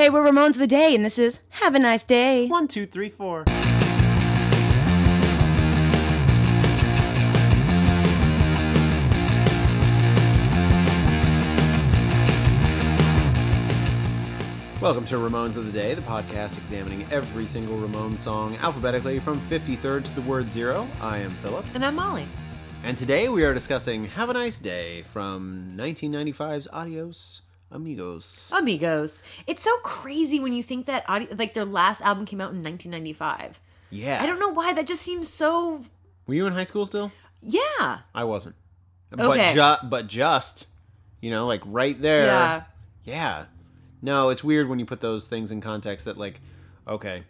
Hey, we're Ramones of the Day, and this is Have a Nice Day. 1, 2, 3, 4. Welcome to Ramones of the Day, the podcast examining every single Ramones song alphabetically from 53rd to the word zero. I am Philip. And I'm Molly. And today we are discussing Have a Nice Day from 1995's Adios Amigos. It's so crazy when you think that like their last album came out in 1995. Yeah. I don't know why, that just seems so... Were you in high school still? Yeah. I wasn't. Okay. But just, you know, like right there. Yeah. Yeah. No, it's weird when you put those things in context that like, okay,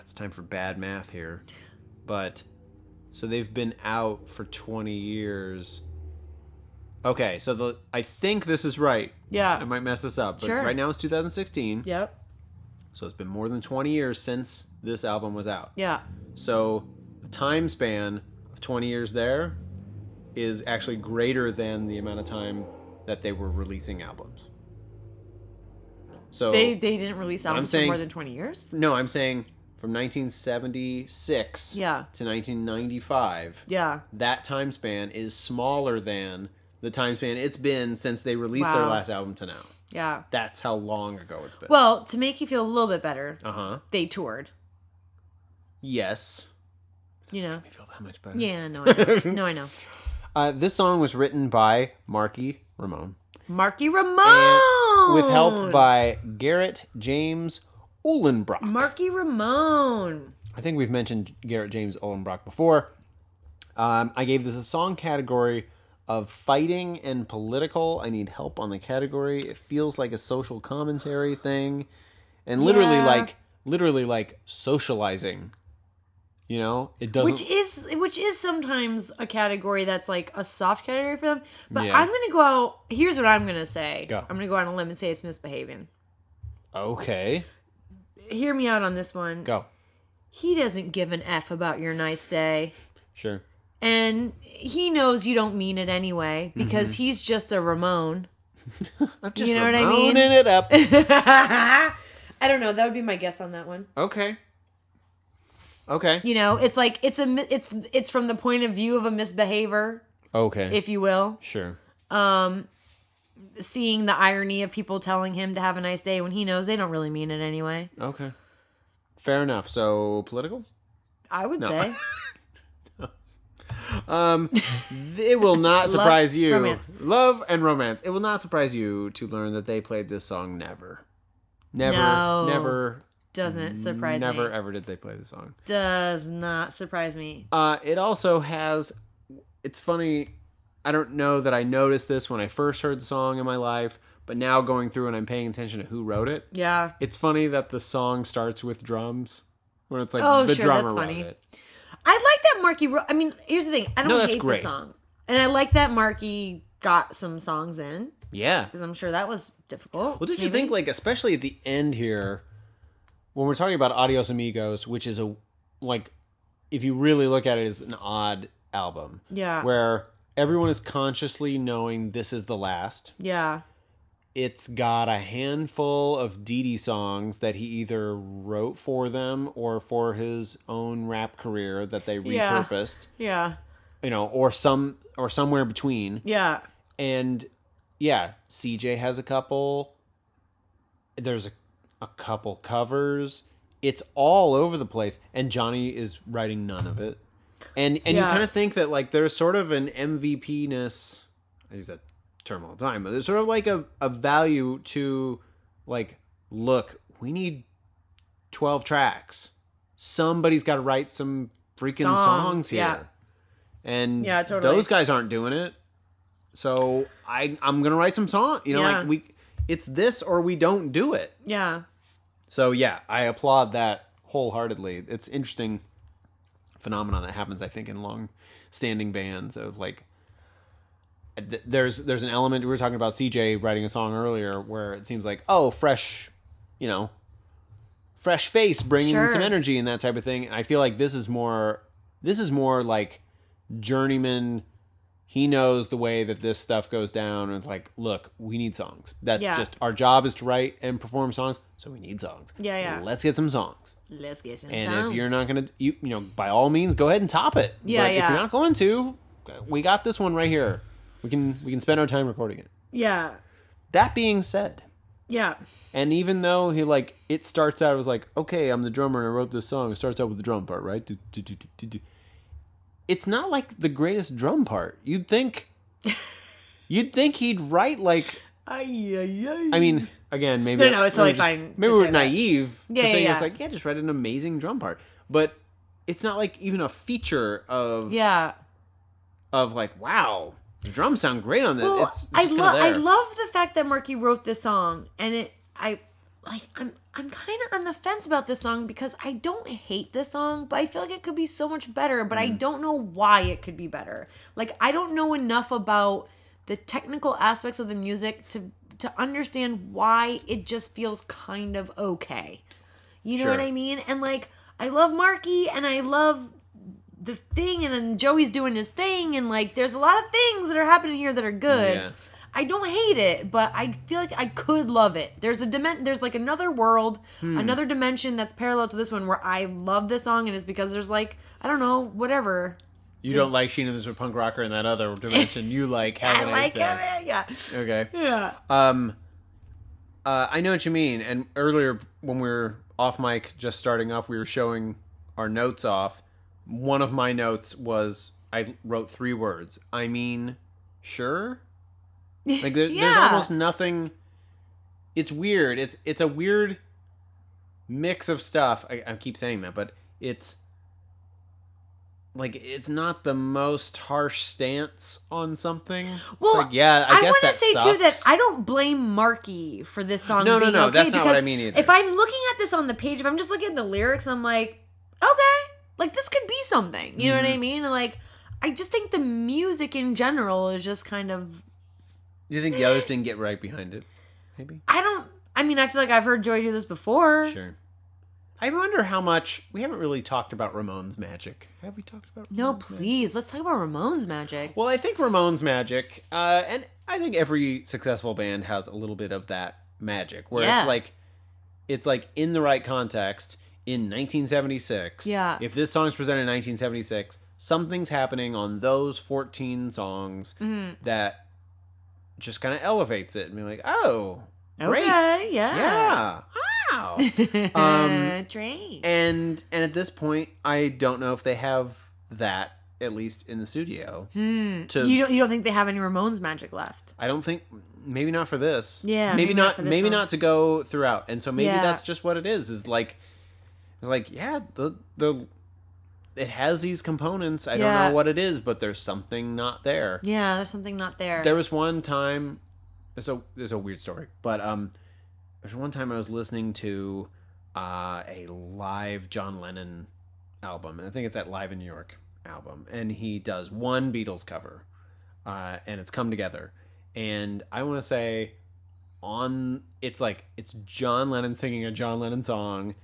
it's time for bad math here. But, so they've been out for 20 years. Okay, so I think this is right. Yeah. I might mess this up. But sure. Right now it's 2016. Yep. So it's been more than 20 years since this album was out. Yeah. So the time span of 20 years there is actually greater than the amount of time that they were releasing albums. So they didn't release albums for more than 20 years? No, I'm saying from 1976 to 1995, that time span is smaller than the time span it's been since they released their last album to now. Yeah. That's how long ago it's been. Well, to make you feel a little bit better, they toured. Yes. You know. Make me feel that much better. Yeah, no, I know. This song was written by Marky Ramone. Marky Ramone! And with help by Garrett James Uhlenbrock. Marky Ramone. I think we've mentioned Garrett James Uhlenbrock before. I gave this a song category of fighting and political. I need help on the category. It feels like a social commentary thing. And literally like socializing. You know, it doesn't... Which is sometimes a category that's like a soft category for them. But I'm going to go out... Here's what I'm going to say. Go. I'm going to go out on a limb and say it's misbehaving. Okay. Hear me out on this one. Go. He doesn't give an F about your nice day. Sure. And he knows you don't mean it anyway because he's just a Ramone. I'm just Ramoning it up. I don't know. That would be my guess on that one. Okay. Okay. You know, it's like it's from the point of view of a misbehavior. Okay. If you will. Sure. Seeing the irony of people telling him to have a nice day when he knows they don't really mean it anyway. Okay. Fair enough. So political? I would say. It will not surprise you. Romance. Love and romance. It will not surprise you to learn that they played this song never. Doesn't surprise me. Never ever did they play the song. Does not surprise me. It also has... It's funny. I don't know that I noticed this when I first heard the song in my life, but now going through and I'm paying attention to who wrote it. Yeah. It's funny that the song starts with drums when it's like drummer that's funny. Wrote it. I like that Marky... I mean, here's the thing. I don't hate the song. And I like that Marky got some songs in. Yeah. Because I'm sure that was difficult. Well, did you think, like, especially at the end here... When we're talking about Adios Amigos, which is if you really look at it, is an odd album. Yeah. Where everyone is consciously knowing this is the last. Yeah. It's got a handful of Didi songs that he either wrote for them or for his own rap career that they repurposed. Yeah. You know, or somewhere between. Yeah. And CJ has a couple. There's a couple covers. It's all over the place, and Johnny is writing none of it. And you kind of think that like there's sort of an MVP-ness. I use that term all the time, but there's sort of like a value to like, look, we need 12 tracks. Somebody's got to write some freaking songs here, and totally. Those guys aren't doing it. So I'm gonna write some songs. You know, like it's this or we don't do it. Yeah. So, I applaud that wholeheartedly. It's interesting phenomenon that happens, I think, in long-standing bands of, like, there's an element, we were talking about CJ writing a song earlier, where it seems like, oh, fresh face, bringing some energy and that type of thing. And I feel like this is more like journeyman He knows the way that this stuff goes down, and it's like, look, we need songs. That's just our job is to write and perform songs, so we need songs. Yeah, yeah. Let's get some songs. Let's get some songs. And if you're not gonna, you know, by all means, go ahead and top it. Yeah, but if you're not going to, we got this one right here. We can spend our time recording it. Yeah. That being said. Yeah. And even though it starts out, it was like, okay, I'm the drummer and I wrote this song. It starts out with the drum part, right? Do, do, do, do, do. It's not like the greatest drum part. You'd think he'd write like. I mean, again, maybe. No, it's totally fine. Maybe we're naive. Yeah, yeah. It's like, just write an amazing drum part, but it's not like even a feature of. Yeah. Of like, wow. The drums sound great on this. Well, it's I love the fact that Marky wrote this song, and I'm kind of on the fence about this song because I don't hate this song, but I feel like it could be so much better. But I don't know why it could be better. Like, I don't know enough about the technical aspects of the music to understand why it just feels kind of okay. You know what I mean? And I love Marky, and I love the thing, and then Joey's doing his thing, and there's a lot of things that are happening here that are good. Yeah. I don't hate it, but I feel like I could love it. There's a there's another world, another dimension that's parallel to this one where I love this song, and it's because there's I don't know, whatever. You don't like Sheena, there's a punk rocker in that other dimension. You like having it. Yeah. Okay. Yeah. I know what you mean. And earlier when we were off mic, just starting off, we were showing our notes off. One of my notes was I wrote three words. I mean, sure. There's almost nothing. It's weird. It's a weird mix of stuff. I keep saying that, but it's it's not the most harsh stance on something. Well, I guess that sucks. I want to say, too, that I don't blame Marky for this song. No, okay, that's not what I mean either. If I'm looking at this on the page, if I'm just looking at the lyrics, I'm like, okay. This could be something. You know what I mean? And I just think the music in general is just kind of... You think the others didn't get right behind it? Maybe? I feel like I've heard Joey do this before. Sure. I wonder how much... We haven't really talked about Ramone's magic. Have we talked about Ramone's magic? No, please. Let's talk about Ramone's magic. Well, I think Ramone's magic... and I think every successful band has a little bit of that magic. Where it's in the right context... In 1976, if this song's presented in 1976, something's happening on those 14 songs that just kind of elevates it and be like, oh, great. Okay, yeah. Wow. Great. And at this point, I don't know if they have that, at least in the studio. You don't think they have any Ramones magic left? I don't think... Maybe not for this. Yeah. Maybe not to go throughout. And so maybe that's just what it is. It has these components. I don't know what it is, but there's something not there. Yeah, there's something not there. There was one time, there's a weird story, but there's one time I was listening to a live John Lennon album, and I think it's that Live in New York album, and he does one Beatles cover, and it's Come Together, and I want to say it's John Lennon singing a John Lennon song.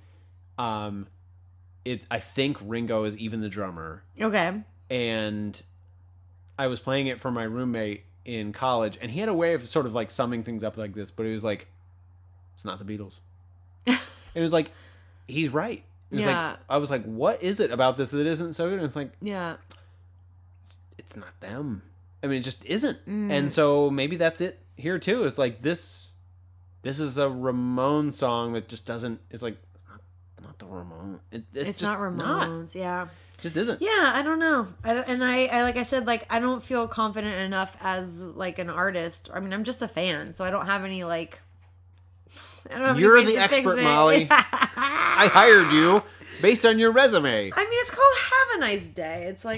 I think Ringo is even the drummer. Okay. And I was playing it for my roommate in college, and he had a way of sort of summing things up like this, but it was it's not the Beatles. It was he's right. It was I was what is it about this that isn't so good? And it's it's not them. I mean, it just isn't. And so maybe that's it here too. It's this is a Ramone song that just doesn't, not the Ramones. It's not Ramones, It just isn't. Yeah, I don't know. I like I said, I don't feel confident enough as an artist. I mean, I'm just a fan, so I don't have any I don't have You're any the expert, Molly. I hired you based on your resume. I mean, it's called Have a Nice Day. It's all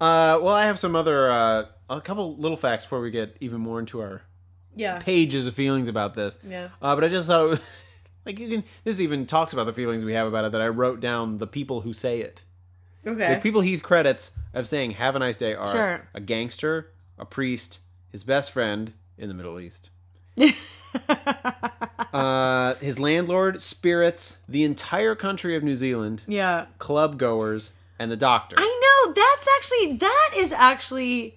right. Well, I have some other a couple little facts before we get even more into our pages of feelings about this. Yeah. But I just thought it was, this even talks about the feelings we have about it, that I wrote down the people who say it. Okay. The people he credits of saying "Have a nice day" are a gangster, a priest, his best friend in the Middle East, his landlord, spirits, the entire country of New Zealand, club goers, and the doctor. I know. That is actually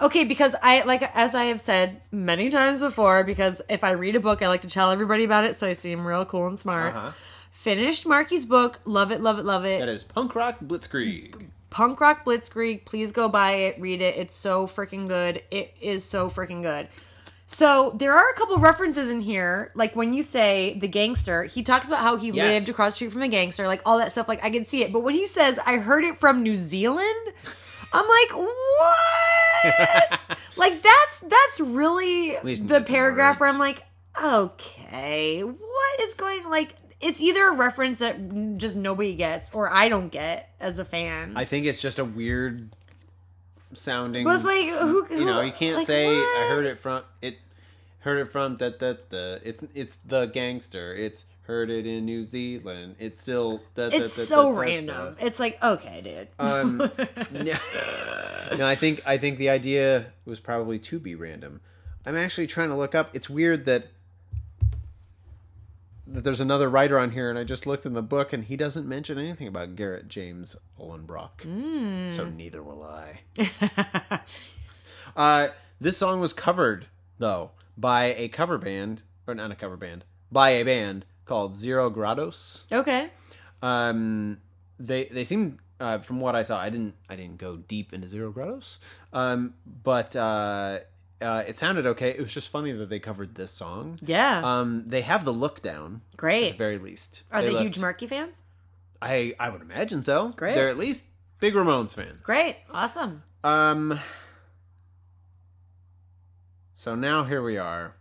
okay, because I, like, as I have said many times before, because if I read a book, I like to tell everybody about it, so I seem real cool and smart. Uh-huh. Finished Marky's book. Love it, love it, love it. That is Punk Rock Blitzkrieg. Punk Rock Blitzkrieg. Please go buy it. Read it. It's so freaking good. It is so freaking good. So there are a couple references in here. Like when you say the gangster, he talks about how he lived across the street from a gangster. Like all that stuff. Like I can see it. But when he says, I heard it from New Zealand, I'm like, what? Like that's really the paragraph where I'm like, okay, what is going, like, it's either a reference that just nobody gets or I don't get as a fan. I think it's just a weird sounding. Well, it's like who you know, you can't like, say what? I heard it from it. Heard it from that. It's the gangster. It's heard it in New Zealand. It's still. It's so random. It's like, okay, dude. No, I think the idea was probably to be random. I'm actually trying to look up. It's weird that there's another writer on here, and I just looked in the book, and he doesn't mention anything about Garrett James Uhlenbrock. Mm. So neither will I. This song was covered, though, by a band called Zero Grados. Okay. They seem, from what I saw, I didn't go deep into Zero Grados, but it sounded okay. It was just funny that they covered this song. Yeah. They have the look down. Great. At the very least. Are they huge Marky fans? I would imagine so. Great. They're at least big Ramones fans. Great. Awesome. So now here we are,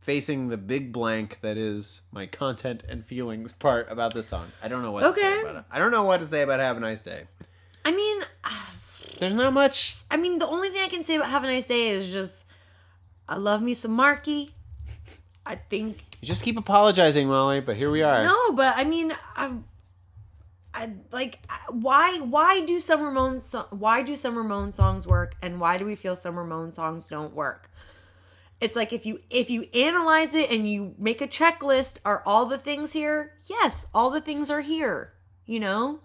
facing the big blank that is my content and feelings part about this song. I don't know what to say about it. I don't know what to say about Have a Nice Day. I mean... There's not much. I mean, the only thing I can say about Have a Nice Day is just, I love me some Marky. I think. You just keep apologizing, Molly, but here we are. No, but I mean, why do some Ramones songs work, and why do we feel some Ramones songs don't work? It's like if you analyze it and you make a checklist, are all the things here? Yes, all the things are here. You know,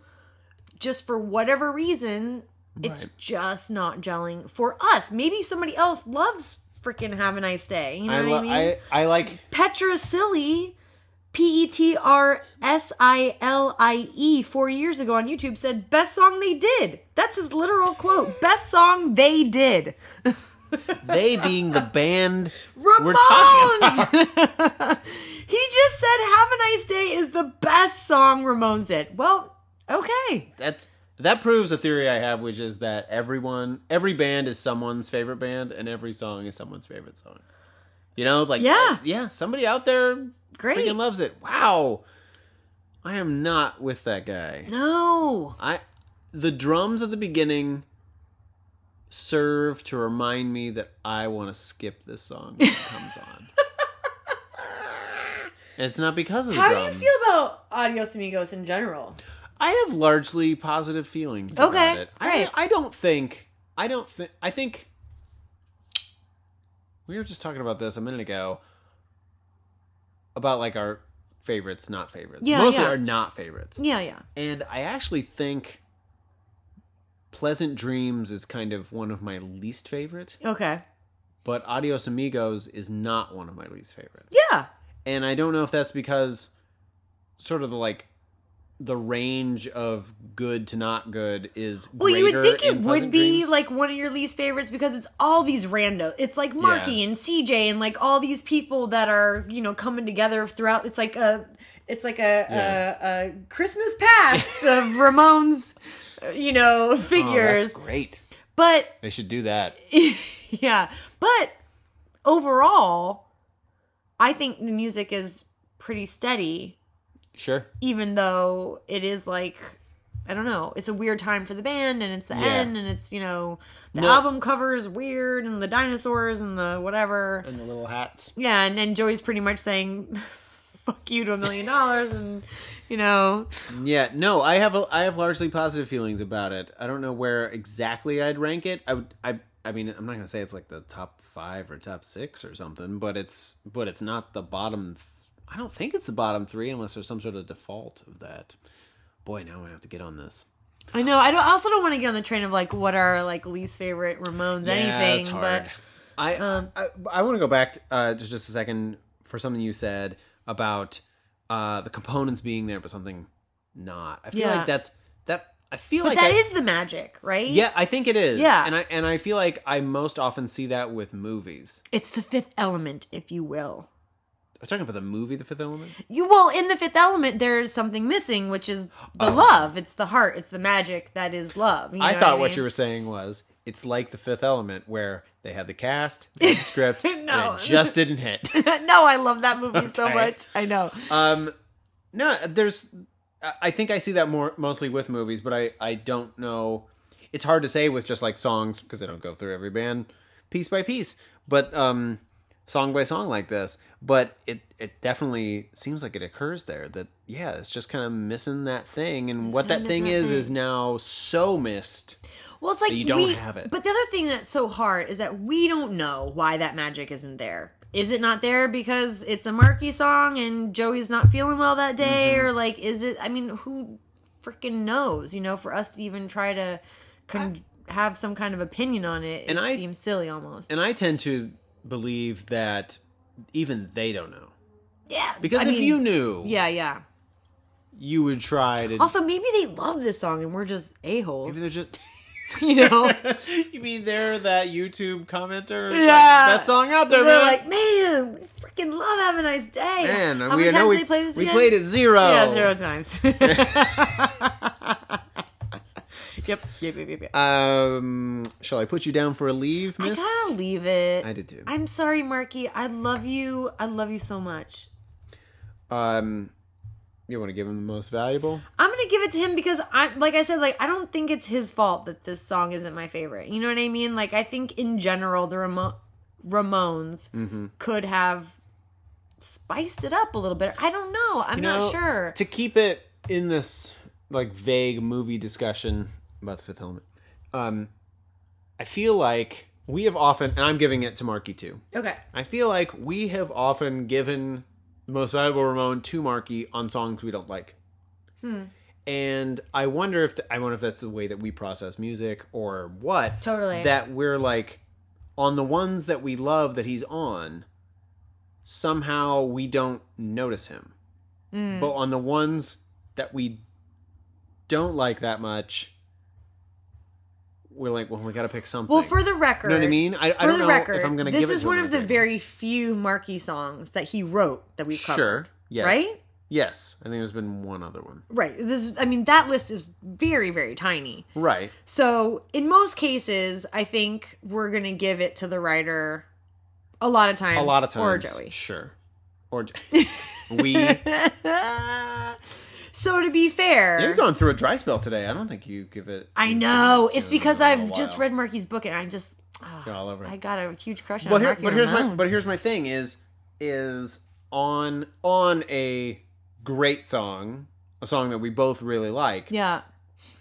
just for whatever reason. It's just not gelling for us. Maybe somebody else loves freaking Have a Nice Day. You know what I mean? I like Petra Silly, Petra Silie, 4 years ago on YouTube said, best song they did. That's his literal quote. Best song they did. They being the band Ramones. We're talking about. He just said Have a Nice Day is the best song Ramones did. Well, okay. That proves a theory I have, which is that every band is someone's favorite band, and every song is someone's favorite song. You know, like, yeah, somebody out there freaking loves it. Wow. I am not with that guy. No. The drums at the beginning serve to remind me that I want to skip this song when it comes on. And it's not because of the drums. How do you feel about Adios Amigos in general? I have largely positive feelings about it. Right. I think we were just talking about this a minute ago about like our favorites, not favorites. Yeah, mostly are not favorites. Yeah. And I actually think Pleasant Dreams is kind of one of my least favorite. Okay. But Adios Amigos is not one of my least favorites. Yeah. And I don't know if that's because sort of the range of good to not good is greater. Well, you would think it would be like one of your least favorites because it's all these random. It's like Marky and CJ and like all these people that are, you know, coming together throughout. It's like a Christmas past of Ramones, you know, figures. Oh, that's great. But they should do that. Yeah. But overall, I think the music is pretty steady. Sure. Even though it is like, I don't know, it's a weird time for the band and it's the end and it's, you know, the album cover is weird and the dinosaurs and the whatever. And the little hats. Yeah, and then Joey's pretty much saying, fuck you to $1 million and, you know. Yeah, no, I have largely positive feelings about it. I don't know where exactly I'd rank it. I mean, I'm not going to say it's like the top 5 or top 6 or something, but it's not the bottom 3. I don't think it's the bottom 3 unless there's some sort of default of that. Boy, now I'm going to have to get on this. I know. I also don't want to get on the train of like what are like least favorite Ramones anything. It's hard. But I want to go back to, just a second for something you said about the components being there, but something not. I feel like that's that. I feel but like that is the magic, right? Yeah, I think it is. Yeah, and I feel like I most often see that with movies. It's the fifth element, if you will. Are you talking about the movie The Fifth Element? In The Fifth Element, there's something missing, which is the love. It's the heart. It's the magic that is love. You know what you were saying was, it's like The Fifth Element, where they had the cast, they had the script, and it just didn't hit. No, I love that movie so much. I know. I think I see that mostly with movies, but I don't know. It's hard to say with just like songs, because I don't go through every band piece by piece, but song by song like this. But it definitely seems like it occurs there that, it's just kind of missing that thing. And what that thing is now so missed. Well, it's like you don't have it. But the other thing that's so hard is that we don't know why that magic isn't there. Is it not there because it's a Marky song and Joey's not feeling well that day? Mm-hmm. Or like, is it, I mean, who freaking knows? You know, for us to even try to have some kind of opinion on it, it seems silly almost. And I tend to believe that... even they don't know. Yeah. Because you knew. Yeah, yeah. You would try to... Also, maybe they love this song and we're just a-holes. Maybe they're just... you know? You mean they're that YouTube commenter? Yeah. Like, best song out there, they're like, man, we freaking love Have a Nice Day. Man, how many times did we play this again? We played it 0. Yeah, 0 times. Yep. Shall I put you down for a leave, miss? I gotta leave it. I did too. I'm sorry, Marky. I love you. I love you so much. You want to give him the most valuable? I'm going to give it to him because, I don't think it's his fault that this song isn't my favorite. You know what I mean? Like, I think in general, the Ramones could have spiced it up a little bit. I don't know. I'm not sure. To keep it in this, like, vague movie discussion... about The Fifth Element. I feel like we have often, and I'm giving it to Marky too. Okay. I feel like we have often given the most valuable Ramone to Marky on songs we don't like. And I wonder if that's the way that we process music or what. Totally. That we're like on the ones that we love that he's on, somehow we don't notice him. But on the ones that we don't like that much, we're like, well, we got to pick something. Well, for the record. You know what I mean? I don't know if I'm going to give it to him. This is one of the very few Marky songs that he wrote that we've covered. Sure. Yes. Right? Yes. I think there's been one other one. Right. That list is very, very tiny. Right. So, in most cases, I think we're going to give it to the writer a lot of times. Or Joey. Sure. Or Joey. So to be fair... you've gone through a dry spell today. I don't think you give it... I know. It's because I've just read Marky's book and I'm just... all over it. I got a huge crush on Marky. But here's my thing is on a great song, a song that we both really like... yeah.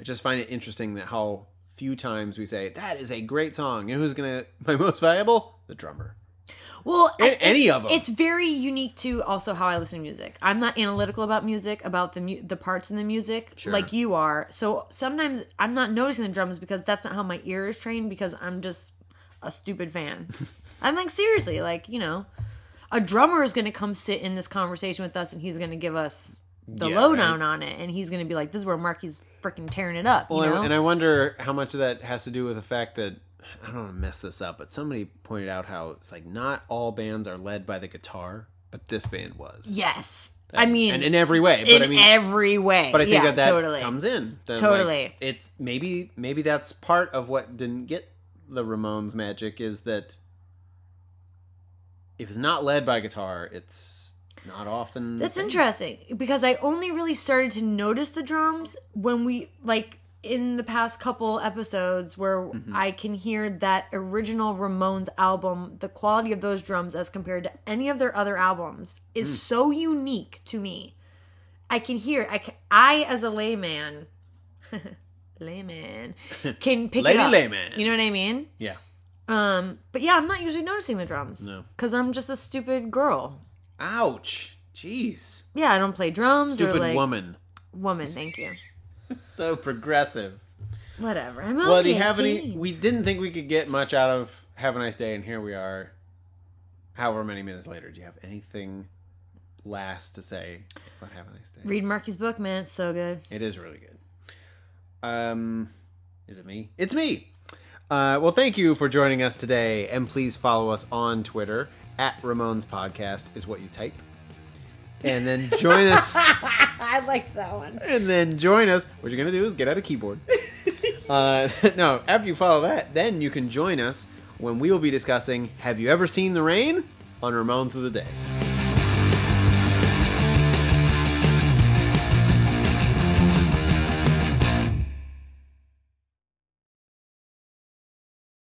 I just find it interesting that how few times we say, that is a great song. You know who's going to... my most valuable? The drummer. Well, any of them. It's very unique to also how I listen to music. I'm not analytical about music, about the parts in the music, like you are. So sometimes I'm not noticing the drums because that's not how my ear is trained. Because I'm just a stupid fan. I'm like, seriously, like, you know, a drummer is going to come sit in this conversation with us, and he's going to give us the lowdown on it, and he's going to be like, "This is where Marky's freaking tearing it up." Well, you know? And I wonder how much of that has to do with the fact that, I don't want to mess this up, but somebody pointed out how it's like not all bands are led by the guitar, but this band was. Yes. And in every way. But I think that comes in. Totally. Like, it's maybe that's part of what didn't get the Ramones magic, is that if it's not led by guitar, it's not often. That's interesting, because I only really started to notice the drums when we, like, in the past couple episodes where I can hear that original Ramones album, the quality of those drums as compared to any of their other albums is so unique to me. I can hear it. I as a layman, can pick it up. Layman. You know what I mean? Yeah. But yeah, I'm not usually noticing the drums. No. Because I'm just a stupid girl. Ouch. Jeez. Yeah, I don't play drums. Stupid woman. Thank you. So progressive. Whatever. I'm okay. Well, do you have any? We didn't think we could get much out of Have a Nice Day, and here we are, however many minutes later. Do you have anything last to say about Have a Nice Day? Read Marky's book, man. It's so good. It is really good. Is it me? It's me. Well, thank you for joining us today, and please follow us on Twitter. @Ramones Podcast is what you type. And then join us. I liked that one. And then join us. What you're going to do is get out a keyboard. No, after you follow that, then you can join us when we will be discussing Have You Ever Seen the Rain on Ramones of the Day.